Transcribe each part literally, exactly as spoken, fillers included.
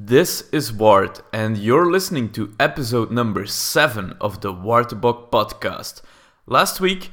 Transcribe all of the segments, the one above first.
This is Ward, and you're listening to episode number seven of the Wartebok podcast. Last week,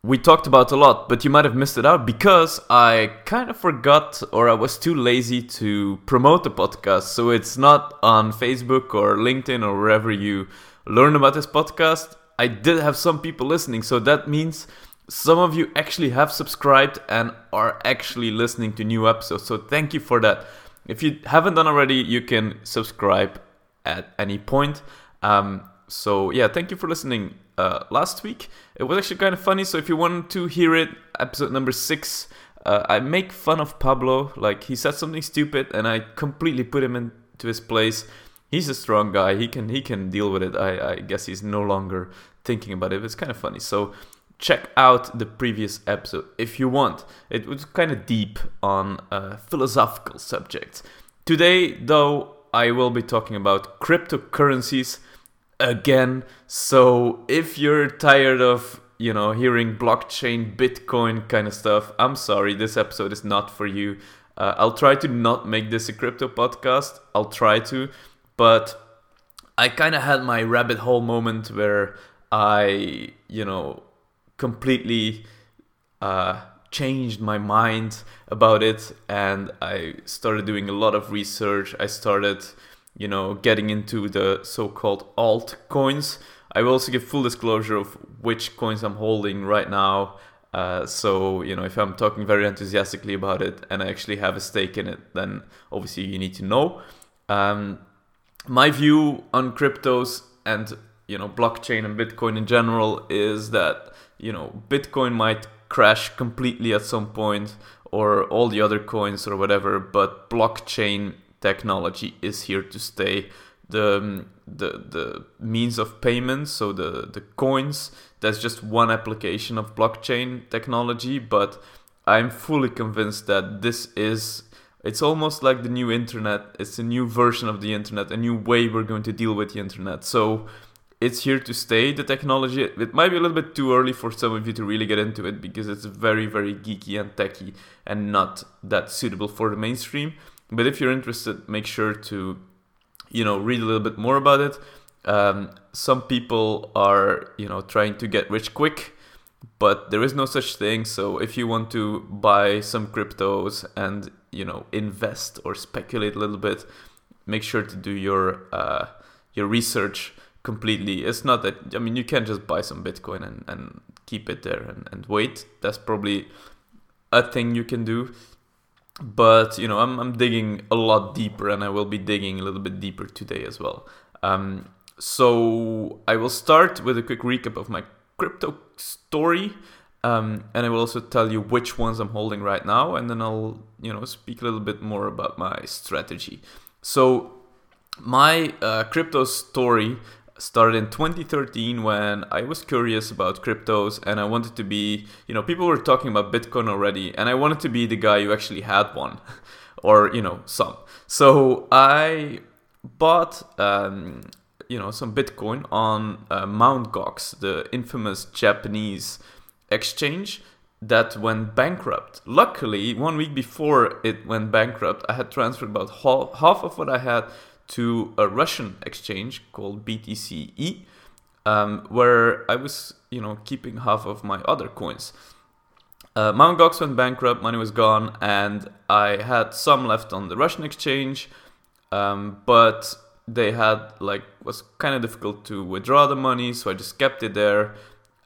we talked about a lot, but you might have missed it out because I kind of forgot, or I was too lazy to promote the podcast, so it's not on Facebook or LinkedIn or wherever you learn about this podcast. I did have some people listening, so that means some of you actually have subscribed and are actually listening to new episodes, so thank you for that. If you haven't done already, you can subscribe at any point. Um, so yeah, thank you for listening uh, last week. It was actually kind of funny, so if you wanted to hear it, episode number six, uh, I make fun of Pablo. Like, he said something stupid and I completely put him into his place. He's a strong guy, he can he can deal with it. I, I guess he's no longer thinking about it. It's kind of funny, so check out the previous episode if you want. It was kind of deep on uh, philosophical subjects. Today, though, I will be talking about cryptocurrencies again. So if you're tired of, you know, hearing blockchain, Bitcoin kind of stuff, I'm sorry, this episode is not for you. Uh, I'll try to not make this a crypto podcast. I'll try to, but I kind of had my rabbit hole moment where I, you know, completely uh, changed my mind about it, and I started doing a lot of research. I started, you know, getting into the so-called altcoins. I will also give full disclosure of which coins I'm holding right now. Uh, so, you know, if I'm talking very enthusiastically about it and I actually have a stake in it, then obviously you need to know. Um, my view on cryptos and, you know, blockchain and Bitcoin in general is that, you know, Bitcoin might crash completely at some point, or all the other coins or whatever, but blockchain technology is here to stay. The the the means of payment, so the, the coins, that's just one application of blockchain technology, but I'm fully convinced that this is, it's almost like the new internet. It's a new version of the internet, a new way we're going to deal with the internet. So it's here to stay, the technology. It might be a little bit too early for some of you to really get into it because it's very, very geeky and techy and not that suitable for the mainstream. But if you're interested, make sure to, you know, read a little bit more about it. Um, some people are, you know, trying to get rich quick, but there is no such thing. So if you want to buy some cryptos and, you know, invest or speculate a little bit, make sure to do your uh, your research completely. It's not that, I mean, you can't just buy some Bitcoin and, and keep it there and, and wait. That's probably a thing you can do. But, you know, I'm I'm digging a lot deeper, and I will be digging a little bit deeper today as well. Um, so I will start with a quick recap of my crypto story. Um, and I will also tell you which ones I'm holding right now. And then I'll, you know, speak a little bit more about my strategy. So my uh, crypto story started in twenty thirteen when I was curious about cryptos, and I wanted to be, you know, people were talking about Bitcoin already, and I wanted to be the guy who actually had one, or, you know, some. So I bought, um, you know, some Bitcoin on uh, Mount. Gox, the infamous Japanese exchange that went bankrupt. Luckily, one week before it went bankrupt, I had transferred about half, half of what I had to a Russian exchange called B T C E, um, where I was, you know, keeping half of my other coins. Uh, Mount. Gox went bankrupt, money was gone, and I had some left on the Russian exchange, um, but they had, like, was kind of difficult to withdraw the money, so I just kept it there,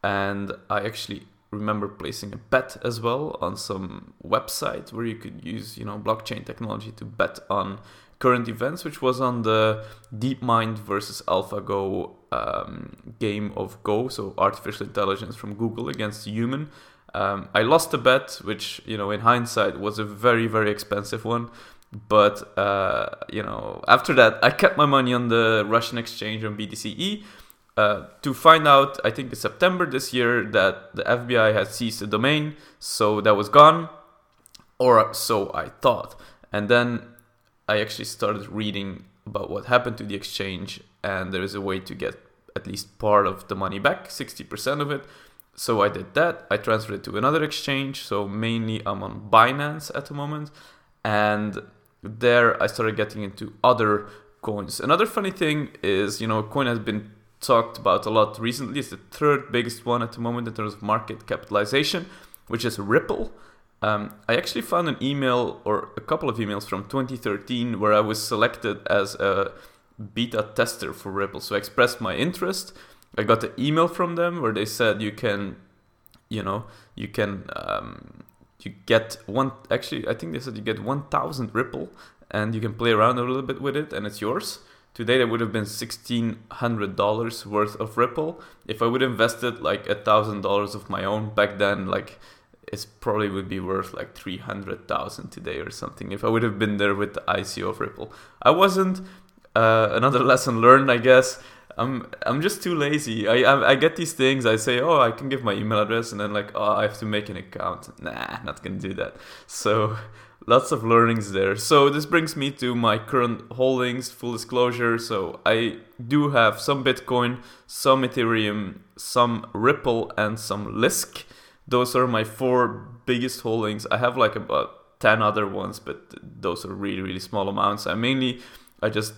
and I actually remember placing a bet as well on some website where you could use, you know, blockchain technology to bet on current events, which was on the DeepMind versus AlphaGo um, game of Go, so artificial intelligence from Google against human. Um, I lost the bet, which, you know, in hindsight was a very, very expensive one. But, uh, you know, after that, I kept my money on the Russian exchange on B T C E uh, to find out, I think in September this year, that the F B I had seized the domain, so that was gone, or so I thought. And then I actually started reading about what happened to the exchange, and there is a way to get at least part of the money back, sixty percent of it. So I did that. I transferred it to another exchange. So mainly I'm on Binance at the moment. And But there I started getting into other coins. Another funny thing is, you know, a coin has been talked about a lot recently. It's the third biggest one at the moment in terms of market capitalization, which is Ripple. Um, I actually found an email or a couple of emails from twenty thirteen where I was selected as a beta tester for Ripple. So I expressed my interest. I got an email from them where they said you can, you know, you can, um, you get one, actually, I think they said you get one thousand Ripple and you can play around a little bit with it and it's yours. Today, that would have been sixteen hundred dollars worth of Ripple. If I would have invested like one thousand dollars of my own back then, like, it probably would be worth like three hundred thousand dollars today or something if I would have been there with the I C O of Ripple. I wasn't. Uh, another lesson learned, I guess. I'm I'm just too lazy. I, I I get these things. I say, oh, I can give my email address, and then like, oh, I have to make an account. Nah, not gonna do that. So lots of learnings there. So this brings me to my current holdings. Full disclosure. So I do have some Bitcoin, some Ethereum, some Ripple, and some Lisk. Those are my four biggest holdings. I have like about ten other ones, but those are really, really small amounts. I mainly, I just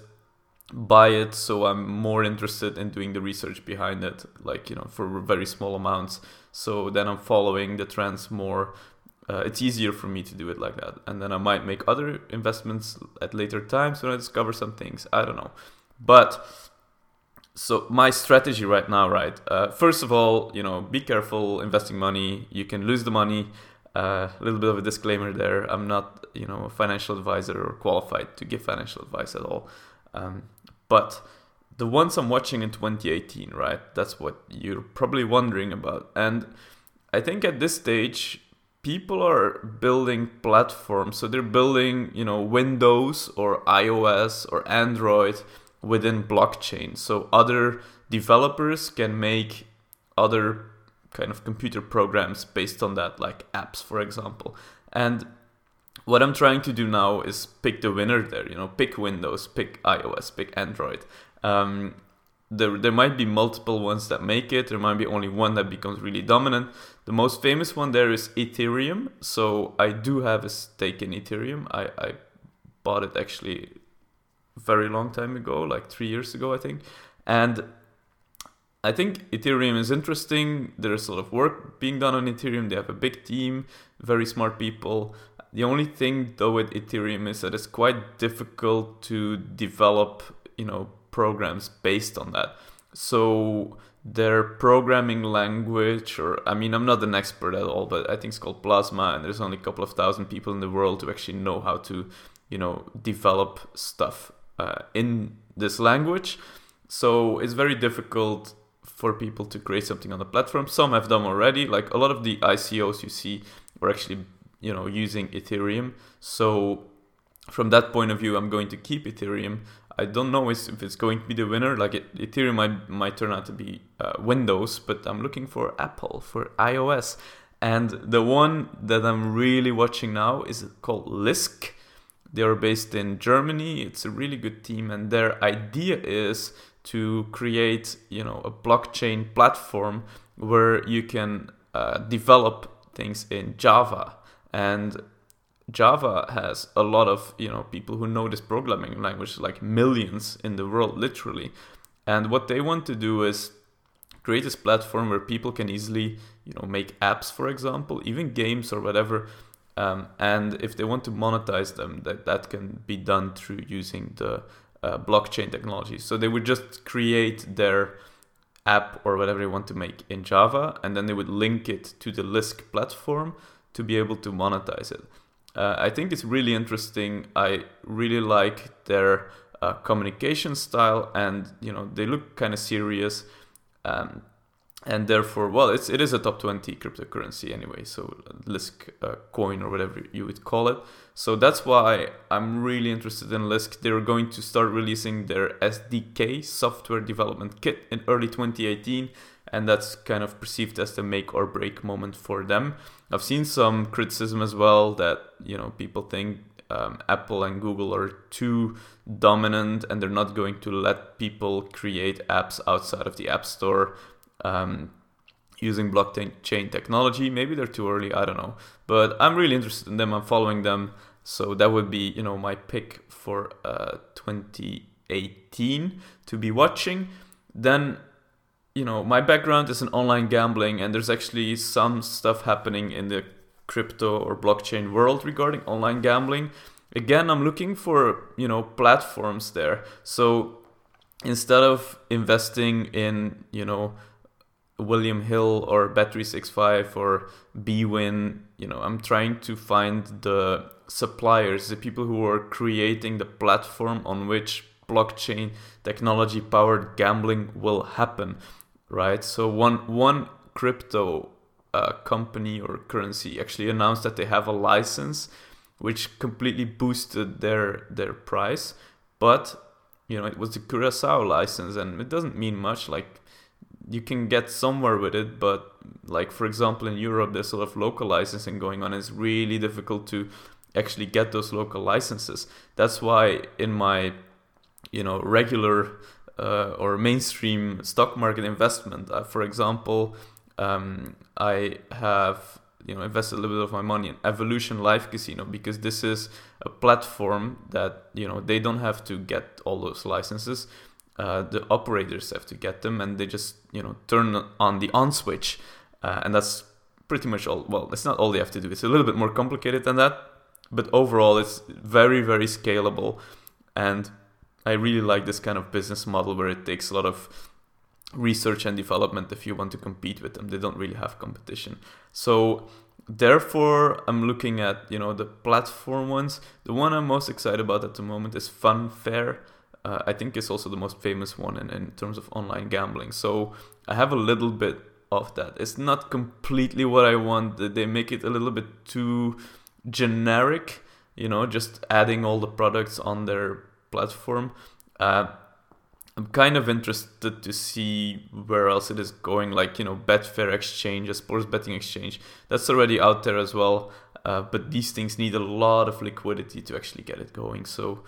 buy it, so I'm more interested in doing the research behind it, like, you know, for very small amounts. So then I'm following the trends more. Uh, it's easier for me to do it like that. And then I might make other investments at later times when I discover some things. I don't know. But so my strategy right now, right? Uh, first of all, you know, be careful investing money. You can lose the money. A uh, little bit of a disclaimer there. I'm not, you know, a financial advisor or qualified to give financial advice at all. Um, but the ones I'm watching in twenty eighteen, right? That's what you're probably wondering about. And I think at this stage, people are building platforms. So they're building, you know, Windows or iOS or Android within blockchain. So other developers can make other kind of computer programs based on that, like apps, for example. And what I'm trying to do now is pick the winner there, you know, pick Windows, pick iOS, pick Android. Um, there, there might be multiple ones that make it. There might be only one that becomes really dominant. The most famous one there is Ethereum. So I do have a stake in Ethereum. I, I bought it actually very long time ago, like three years ago, I think. And I think Ethereum is interesting. There's a lot of work being done on Ethereum. They have a big team, very smart people. The only thing though with Ethereum is that it's quite difficult to develop, you know, programs based on that. So their programming language, or I mean, I'm not an expert at all, but I think it's called Plasma, and there's only a couple of thousand people in the world who actually know how to, you know, develop stuff uh, in this language. So it's very difficult for people to create something on the platform. Some have done already, like a lot of the I C Os you see were actually, you know, using Ethereum. So from that point of view, I'm going to keep Ethereum. I don't know if it's going to be the winner. Like it, Ethereum might, might turn out to be uh, Windows, but I'm looking for Apple, for iOS. And the one that I'm really watching now is called Lisk. They are based in Germany. It's a really good team, and their idea is to create, you know, a blockchain platform where you can uh, develop things in Java. And Java has a lot of, you know, people who know this programming language, like millions in the world, literally. And what they want to do is create this platform where people can easily, you know, make apps, for example, even games or whatever. Um, and if they want to monetize them, that, that can be done through using the uh, blockchain technology. So they would just create their app or whatever they want to make in Java, and then they would link it to the Lisk platform to be able to monetize it. Uh, I think it's really interesting. I really like their uh, communication style, and, you know, they look kind of serious. Um, and therefore, well, it's, it is a top twenty cryptocurrency anyway. So Lisk uh, coin or whatever you would call it. So that's why I'm really interested in Lisk. They're going to start releasing their S D K, software development kit, in early twenty eighteen. And that's kind of perceived as the make or break moment for them. I've seen some criticism as well that, you know, people think um, Apple and Google are too dominant and they're not going to let people create apps outside of the App Store um, using blockchain technology. Maybe they're too early, I don't know. But I'm really interested in them. I'm following them. So that would be, you know, my pick for uh, twenty eighteen to be watching. Then, you know, my background is in online gambling, and there's actually some stuff happening in the crypto or blockchain world regarding online gambling. Again, I'm looking for, you know, platforms there. So instead of investing in, you know, William Hill or Bet three sixty-five or bwin, you know, I'm trying to find the suppliers, the people who are creating the platform on which blockchain technology powered gambling will happen, right? So one one crypto uh, company or currency actually announced that they have a license, which completely boosted their their price. But, you know, it was the Curacao license, and it doesn't mean much. Like, you can get somewhere with it, but like, for example, in Europe, there's a lot of local licensing going on. It's really difficult to actually get those local licenses. That's why in my, you know, regular uh, or mainstream stock market investment, uh, for example, um, I have, you know, invested a little bit of my money in Evolution Life Casino, because this is a platform that, you know, they don't have to get all those licenses. Uh, the operators have to get them, and they just, you know, turn on the on switch, uh, and that's pretty much all. Well, it's not all they have to do. It's a little bit more complicated than that, but overall, it's very, very scalable, and I really like this kind of business model where it takes a lot of research and development if you want to compete with them. They don't really have competition. So therefore, I'm looking at, you know, the platform ones. The one I'm most excited about at the moment is Funfair. Uh, I think it's also the most famous one in, in terms of online gambling. So I have a little bit of that. It's not completely what I want. They make it a little bit too generic, you know, just adding all the products on their platform. Uh, I'm kind of interested to see where else it is going. Like, you know, Betfair exchange, a sports betting exchange, that's already out there as well. Uh, but these things need a lot of liquidity to actually get it going. So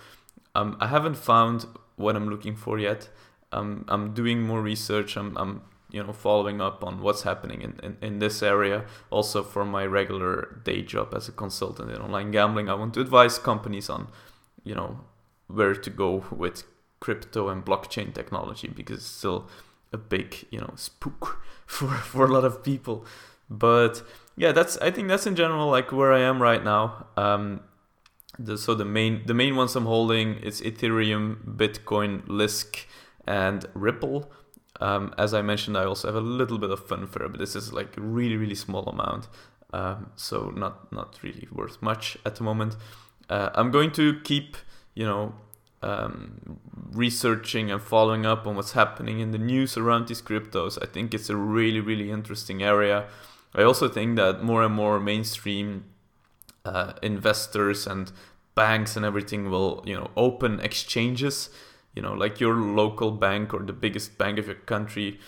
Um, I haven't found what I'm looking for yet. Um, I'm doing more research. I'm, I'm, you know, following up on what's happening in, in, in this area. Also, for my regular day job as a consultant in online gambling, I want to advise companies on, you know, where to go with crypto and blockchain technology, because it's still a big, you know, spook for, for a lot of people. But yeah, that's, I think that's in general like where I am right now. Um, The, so the main the main ones I'm holding is Ethereum, Bitcoin, Lisk, and Ripple. Um, as I mentioned, I also have a little bit of Funfair, but this is like a really, really small amount. Um, so not not really worth much at the moment. Uh, I'm going to keep, you know, um, researching and following up on what's happening in the news around these cryptos. I think it's a really, really interesting area. I also think that more and more mainstream Uh, investors and banks and everything will, you know, open exchanges. You know, like your local bank or the biggest bank of your country,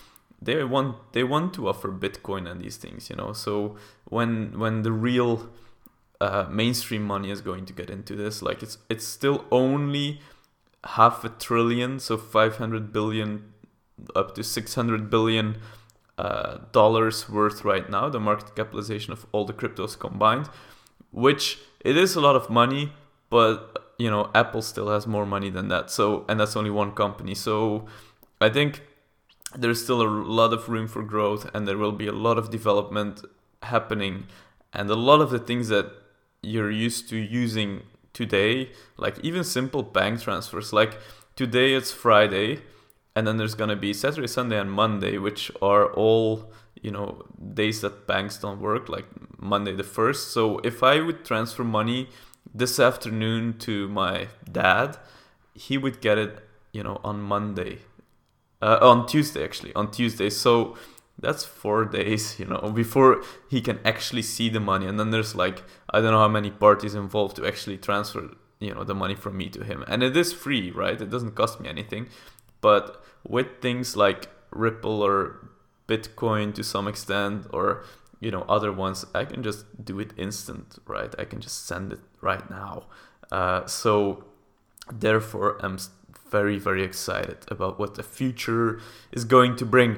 they want they want to offer Bitcoin and these things, you know. So when when the real uh, mainstream money is going to get into this, like it's it's still only half a trillion, so five hundred billion up to six hundred billion uh, dollars worth right now, the market capitalization of all the cryptos combined. Which, it is a lot of money, but, you know, Apple still has more money than that. So, and that's only one company. So I think there's still a lot of room for growth, and there will be a lot of development happening. And a lot of the things that you're used to using today, like even simple bank transfers, like today it's Friday, and then there's going to be Saturday, Sunday, and Monday, which are all, you know, days that banks don't work, like Monday the first. So if I would transfer money this afternoon to my dad, he would get it, you know, on Monday, uh, on Tuesday, actually, on Tuesday. So that's four days, you know, before he can actually see the money. And then there's like, I don't know how many parties involved to actually transfer, you know, the money from me to him. And it is free, right? It doesn't cost me anything. But with things like Ripple or Bitcoin to some extent, or, you know, other ones, I can just do it instant, right? I can just send it right now. Uh, so therefore, I'm very, very excited about what the future is going to bring.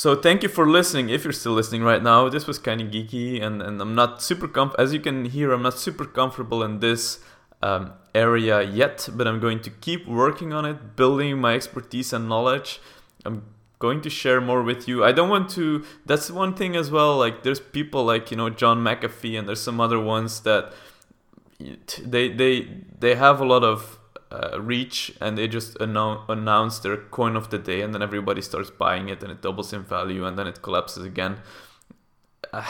So thank you for listening. If you're still listening right now, this was kind of geeky, and, and I'm not super comf. As you can hear, I'm not super comfortable in this um, area yet, but I'm going to keep working on it, building my expertise and knowledge. I'm going to share more with you. I don't want to. That's one thing as well. Like, there's people like, you know, John McAfee, and there's some other ones that they they they have a lot of. Uh, reach, and they just annou- announce their coin of the day, and then everybody starts buying it, and it doubles in value, and then it collapses again. Uh,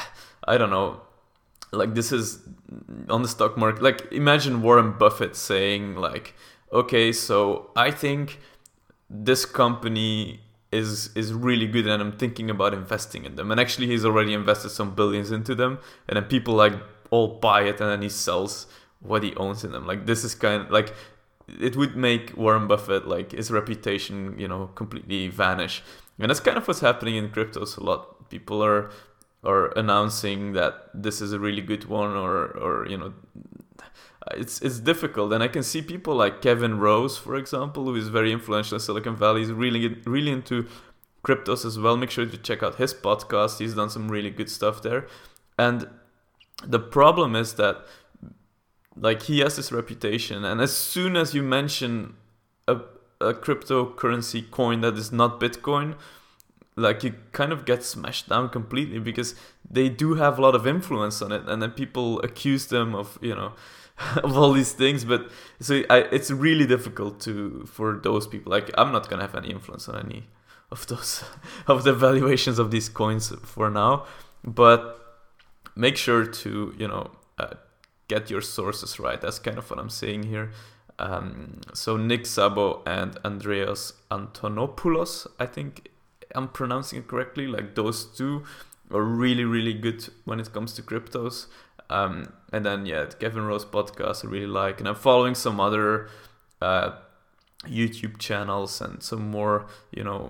I don't know. Like, this is on the stock market. Like, imagine Warren Buffett saying, like, okay, so I think this company is is really good, and I'm thinking about investing in them. And actually, he's already invested some billions into them, and then people, like, all buy it, and then he sells what he owns in them. Like, this is kind of, like... it would make Warren Buffett, like, his reputation, you know, completely vanish. And that's kind of what's happening in cryptos a lot. People are are announcing that this is a really good one, or, or you know, it's it's difficult. And I can see people like Kevin Rose, for example, who is very influential in Silicon Valley, is really, really into cryptos as well. Make sure to check out his podcast. He's done some really good stuff there. And the problem is that, like, he has this reputation, and as soon as you mention a, a cryptocurrency coin that is not Bitcoin, like, you kind of get smashed down completely, because they do have a lot of influence on it, and then people accuse them of, you know, of all these things. But so I, it's really difficult to for those people. Like, I'm not gonna have any influence on any of those of the valuations of these coins for now. But make sure to, you know. Uh, Get your sources right. That's kind of what I'm saying here. Um, so Nick Szabo and Andreas Antonopoulos, I think I'm pronouncing it correctly. Like, those two are really, really good when it comes to cryptos. Um, and then, yeah, the Kevin Rose podcast I really like. And I'm following some other uh, YouTube channels and some more, you know,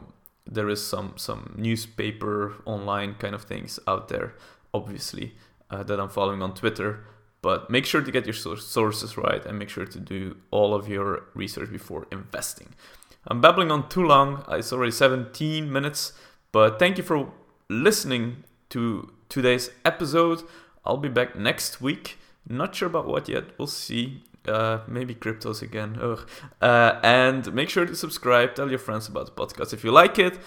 there is some, some newspaper online kind of things out there, obviously, uh, that I'm following on Twitter. But make sure to get your sources right, and make sure to do all of your research before investing. I'm babbling on too long. It's already seventeen minutes. But thank you for listening to today's episode. I'll be back next week. Not sure about what yet. We'll see. Uh, maybe cryptos again. Ugh. Uh, and make sure to subscribe. Tell your friends about the podcast if you like it.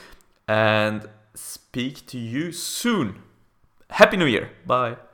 And speak to you soon. Happy New Year. Bye.